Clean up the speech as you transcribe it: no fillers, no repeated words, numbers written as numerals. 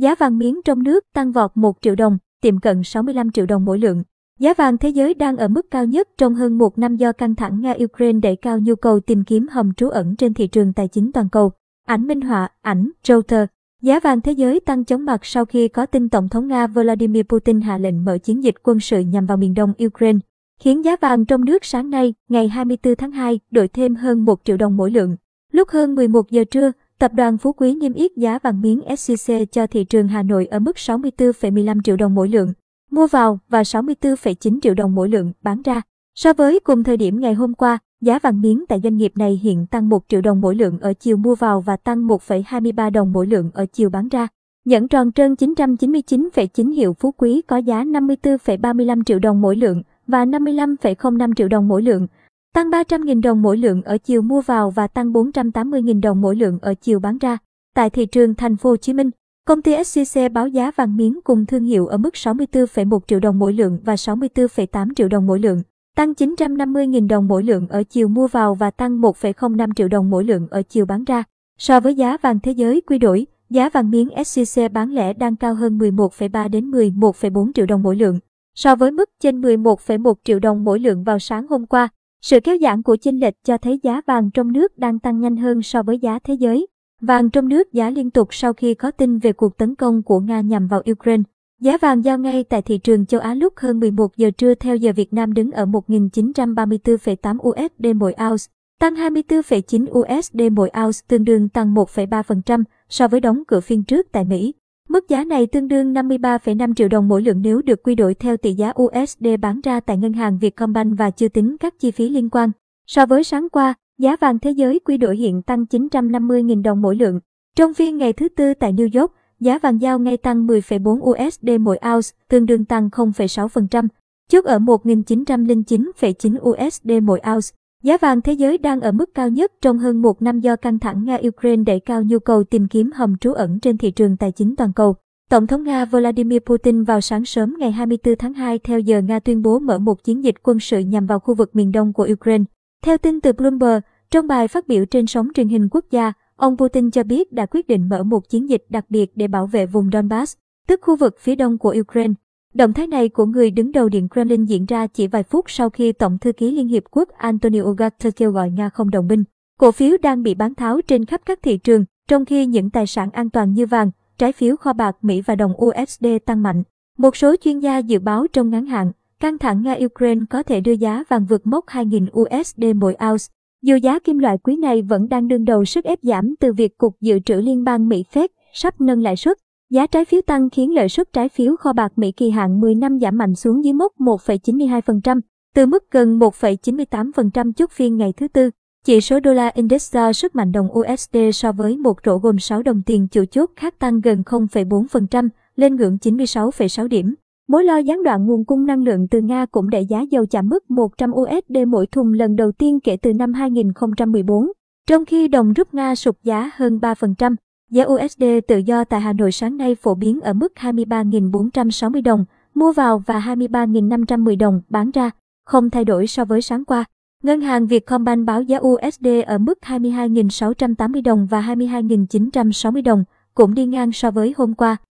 Giá vàng miếng trong nước tăng vọt 1 triệu đồng, tiệm cận 65 triệu đồng mỗi lượng. Giá vàng thế giới đang ở mức cao nhất trong hơn một năm do căng thẳng Nga-Ukraine đẩy cao nhu cầu tìm kiếm hầm trú ẩn trên thị trường tài chính toàn cầu. Ảnh minh họa, ảnh Reuters. Giá vàng thế giới tăng chóng mặt sau khi có tin Tổng thống Nga Vladimir Putin hạ lệnh mở chiến dịch quân sự nhằm vào miền đông Ukraine, khiến giá vàng trong nước sáng nay, ngày 24 tháng 2, đổi thêm hơn 1 triệu đồng mỗi lượng. Lúc hơn 11 giờ trưa, Tập đoàn Phú Quý niêm yết giá vàng miếng SJC cho thị trường Hà Nội ở mức 64,15 triệu đồng mỗi lượng mua vào và 64,9 triệu đồng mỗi lượng bán ra. So với cùng thời điểm ngày hôm qua, giá vàng miếng tại doanh nghiệp này hiện tăng 1 triệu đồng mỗi lượng ở chiều mua vào và tăng 1,23 đồng mỗi lượng ở chiều bán ra. Nhẫn tròn trơn 999,9 hiệu Phú Quý có giá 54,35 triệu đồng mỗi lượng và 55,05 triệu đồng mỗi lượng, tăng 300.000 đồng mỗi lượng ở chiều mua vào và tăng 480.000 đồng mỗi lượng ở chiều bán ra. Tại thị trường Thành phố Hồ Chí Minh, công ty SCC báo giá vàng miếng cùng thương hiệu ở mức 64,1 triệu đồng mỗi lượng và 64,8 triệu đồng mỗi lượng, tăng 950.000 đồng mỗi lượng ở chiều mua vào và tăng 1,05 triệu đồng mỗi lượng ở chiều bán ra. So với giá vàng thế giới quy đổi, giá vàng miếng SJC bán lẻ đang cao hơn 11,3 đến 11,4 triệu đồng mỗi lượng. So với mức trên 11,1 triệu đồng mỗi lượng vào sáng hôm qua, sự kéo giảm của chênh lệch cho thấy giá vàng trong nước đang tăng nhanh hơn so với giá thế giới. Vàng trong nước giá liên tục sau khi có tin về cuộc tấn công của Nga nhằm vào Ukraine. Giá vàng giao ngay tại thị trường châu Á lúc hơn 11 giờ trưa theo giờ Việt Nam đứng ở 1934,8 USD mỗi ounce, tăng 24,9 USD mỗi ounce tương đương tăng 1,3% so với đóng cửa phiên trước tại Mỹ. Mức giá này tương đương 53,5 triệu đồng mỗi lượng nếu được quy đổi theo tỷ giá USD bán ra tại ngân hàng Vietcombank và chưa tính các chi phí liên quan. So với sáng qua, giá vàng thế giới quy đổi hiện tăng 950.000 đồng mỗi lượng. Trong phiên ngày thứ Tư tại New York, giá vàng giao ngay tăng 10,4 USD mỗi ounce, tương đương tăng 0,6%, chốt ở 1909,9 USD mỗi ounce. Giá vàng thế giới đang ở mức cao nhất trong hơn một năm do căng thẳng Nga-Ukraine đẩy cao nhu cầu tìm kiếm hầm trú ẩn trên thị trường tài chính toàn cầu. Tổng thống Nga Vladimir Putin vào sáng sớm ngày 24 tháng 2 theo giờ Nga tuyên bố mở một chiến dịch quân sự nhằm vào khu vực miền đông của Ukraine. Theo tin từ Bloomberg, trong bài phát biểu trên sóng truyền hình quốc gia, ông Putin cho biết đã quyết định mở một chiến dịch đặc biệt để bảo vệ vùng Donbass, tức khu vực phía đông của Ukraine. Động thái này của người đứng đầu Điện Kremlin diễn ra chỉ vài phút sau khi Tổng thư ký Liên hiệp quốc Antonio Guterres kêu gọi Nga không động binh. Cổ phiếu đang bị bán tháo trên khắp các thị trường, trong khi những tài sản an toàn như vàng, trái phiếu kho bạc Mỹ và đồng USD tăng mạnh. Một số chuyên gia dự báo trong ngắn hạn, căng thẳng Nga-Ukraine có thể đưa giá vàng vượt mốc 2.000 USD mỗi ounce. Dù giá kim loại quý này vẫn đang đương đầu sức ép giảm từ việc Cục Dự trữ Liên bang Mỹ Fed sắp nâng lãi suất, giá trái phiếu tăng khiến lợi suất trái phiếu kho bạc Mỹ kỳ hạn 10 năm giảm mạnh xuống dưới mốc 1,92%, từ mức gần 1,98% chốt phiên ngày thứ Tư. Chỉ số Dollar Index ra sức mạnh đồng USD so với một rổ gồm 6 đồng tiền chủ chốt khác tăng gần 0,4%, lên ngưỡng 96,6 điểm. Mối lo gián đoạn nguồn cung năng lượng từ Nga cũng đẩy giá dầu chạm mức 100 USD mỗi thùng lần đầu tiên kể từ năm 2014, trong khi đồng rúp Nga sụt giá hơn 3%. Giá USD tự do tại Hà Nội sáng nay phổ biến ở mức 23.460 đồng, mua vào và 23.510 đồng, bán ra, không thay đổi so với sáng qua. Ngân hàng Vietcombank báo giá USD ở mức 22.680 đồng và 22.960 đồng, cũng đi ngang so với hôm qua.